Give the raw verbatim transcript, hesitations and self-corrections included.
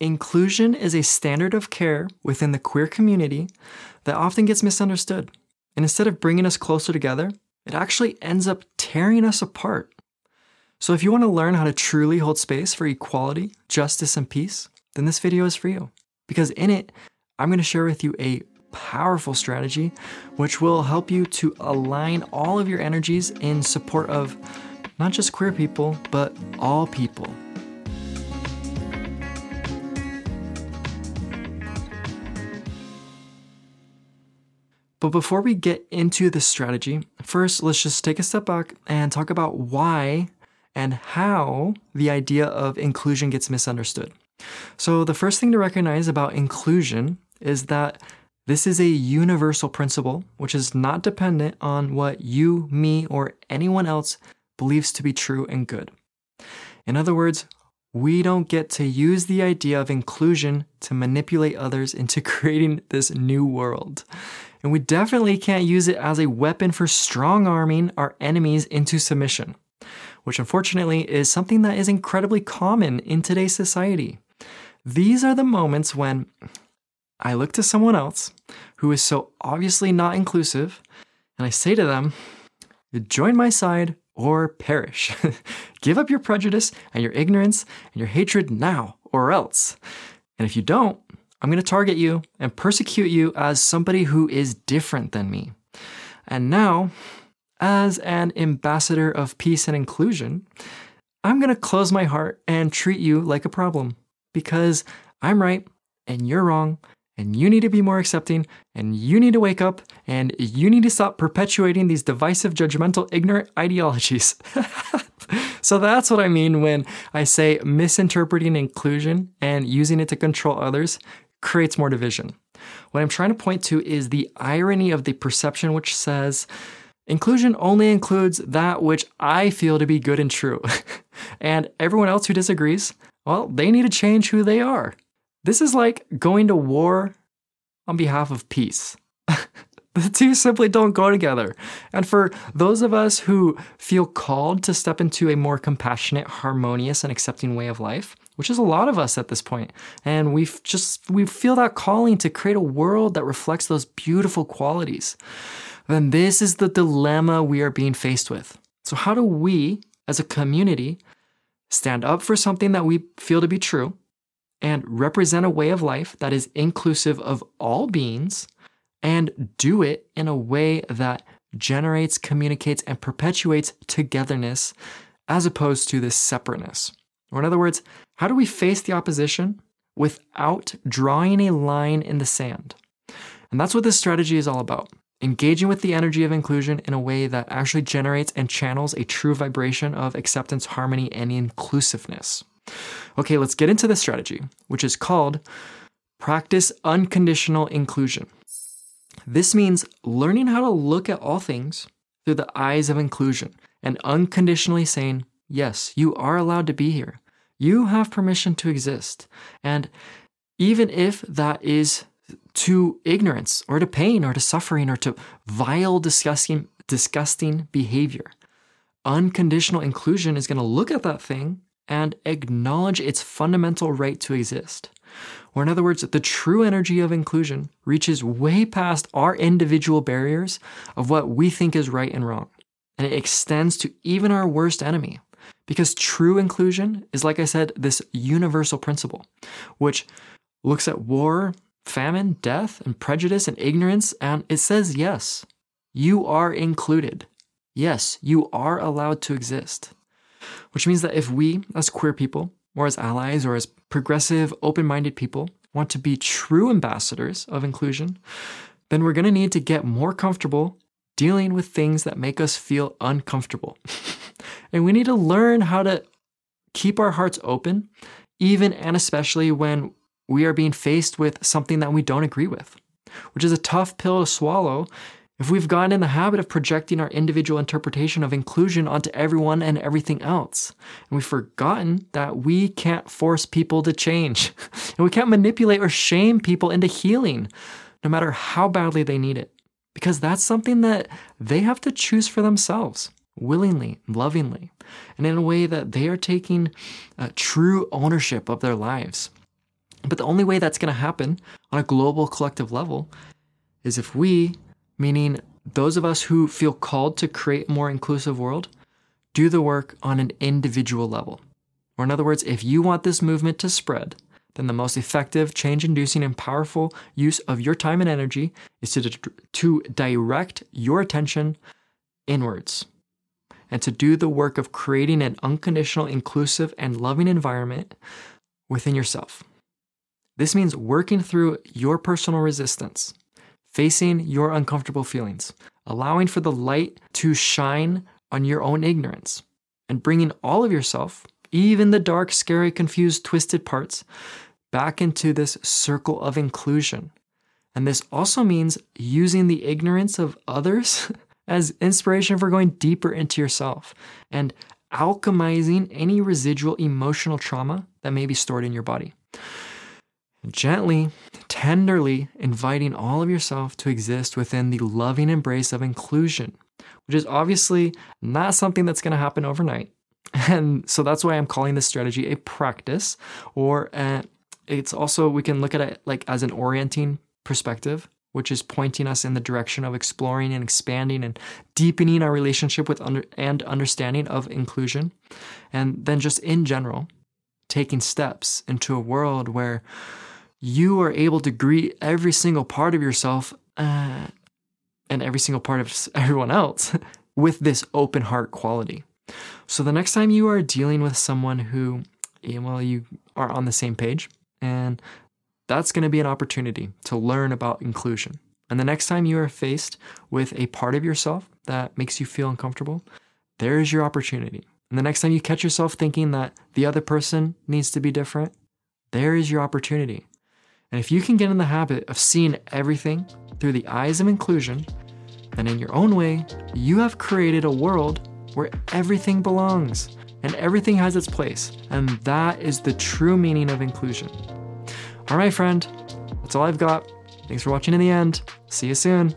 Inclusion is a standard of care within the queer community that often gets misunderstood. And instead of bringing us closer together, it actually ends up tearing us apart. So if you want to learn how to truly hold space for equality, justice, and peace, then this video is for you. Because in it, I'm going to share with you a powerful strategy which will help you to align all of your energies in support of not just queer people, but all people. But before we get into the strategy, first, let's just take a step back and talk about why and how the idea of inclusion gets misunderstood. So the first thing to recognize about inclusion is that this is a universal principle, which is not dependent on what you, me, or anyone else believes to be true and good. In other words, we don't get to use the idea of inclusion to manipulate others into creating this new world. And we definitely can't use it as a weapon for strong-arming our enemies into submission, which unfortunately is something that is incredibly common in today's society. These are the moments when I look to someone else who is so obviously not inclusive, and I say to them, join my side or perish. Give up your prejudice and your ignorance and your hatred now or else. And if you don't, I'm going to target you and persecute you as somebody who is different than me. And now, as an ambassador of peace and inclusion, I'm going to close my heart and treat you like a problem because I'm right and you're wrong and you need to be more accepting and you need to wake up and you need to stop perpetuating these divisive, judgmental, ignorant ideologies. So that's what I mean when I say misinterpreting inclusion and using it to control others creates more division. What I'm trying to point to is the irony of the perception which says inclusion only includes that which I feel to be good and true. And everyone else who disagrees, well, they need to change who they are. This is like going to war on behalf of peace. The two simply don't go together. And for those of us who feel called to step into a more compassionate, harmonious, and accepting way of life, which is a lot of us at this point, and we've just, we feel that calling to create a world that reflects those beautiful qualities, then this is the dilemma we are being faced with. So how do we, as a community, stand up for something that we feel to be true and represent a way of life that is inclusive of all beings, and do it in a way that generates, communicates, and perpetuates togetherness as opposed to this separateness? Or in other words, how do we face the opposition without drawing a line in the sand? And that's what this strategy is all about. Engaging with the energy of inclusion in a way that actually generates and channels a true vibration of acceptance, harmony, and inclusiveness. Okay, let's get into this strategy, which is called Practice Unconditional Inclusion. This means learning how to look at all things through the eyes of inclusion and unconditionally saying, yes, you are allowed to be here. You have permission to exist. And even if that is to ignorance or to pain or to suffering or to vile, disgusting, disgusting behavior, unconditional inclusion is going to look at that thing and acknowledge its fundamental right to exist. Or in other words, the true energy of inclusion reaches way past our individual barriers of what we think is right and wrong. And it extends to even our worst enemy. Because true inclusion is, like I said, this universal principle, which looks at war, famine, death, and prejudice and ignorance, and it says, yes, you are included. Yes, you are allowed to exist. Which means that if we, as queer people, or as allies, or as progressive, open-minded people want to be true ambassadors of inclusion, then we're going to need to get more comfortable dealing with things that make us feel uncomfortable. And we need to learn how to keep our hearts open, even and especially when we are being faced with something that we don't agree with, which is a tough pill to swallow if we've gotten in the habit of projecting our individual interpretation of inclusion onto everyone and everything else. And we've forgotten that we can't force people to change. And we can't manipulate or shame people into healing, no matter how badly they need it. Because that's something that they have to choose for themselves, willingly, lovingly, and in a way that they are taking uh, true ownership of their lives. But the only way that's going to happen on a global collective level is if we, meaning those of us who feel called to create a more inclusive world, do the work on an individual level. Or in other words, if you want this movement to spread, then the most effective, change-inducing, and powerful use of your time and energy is to, di- to direct your attention inwards and to do the work of creating an unconditional, inclusive, and loving environment within yourself. This means working through your personal resistance, facing your uncomfortable feelings, allowing for the light to shine on your own ignorance, and bringing all of yourself, even the dark, scary, confused, twisted parts, back into this circle of inclusion. And this also means using the ignorance of others as inspiration for going deeper into yourself and alchemizing any residual emotional trauma that may be stored in your body. Gently, tenderly inviting all of yourself to exist within the loving embrace of inclusion, which is obviously not something that's going to happen overnight. And so that's why I'm calling this strategy a practice, or a, it's also, we can look at it like as an orienting perspective, which is pointing us in the direction of exploring and expanding and deepening our relationship with under, and understanding of inclusion. And then just in general, taking steps into a world where you are able to greet every single part of yourself uh, and every single part of everyone else with this open heart quality. So the next time you are dealing with someone who, well, you are on the same page, and that's going to be an opportunity to learn about inclusion. And the next time you are faced with a part of yourself that makes you feel uncomfortable, there's your opportunity. And the next time you catch yourself thinking that the other person needs to be different, there is your opportunity. And if you can get in the habit of seeing everything through the eyes of inclusion, then in your own way, you have created a world where everything belongs and everything has its place. And that is the true meaning of inclusion. All right, friend, that's all I've got. Thanks for watching to the end. See you soon.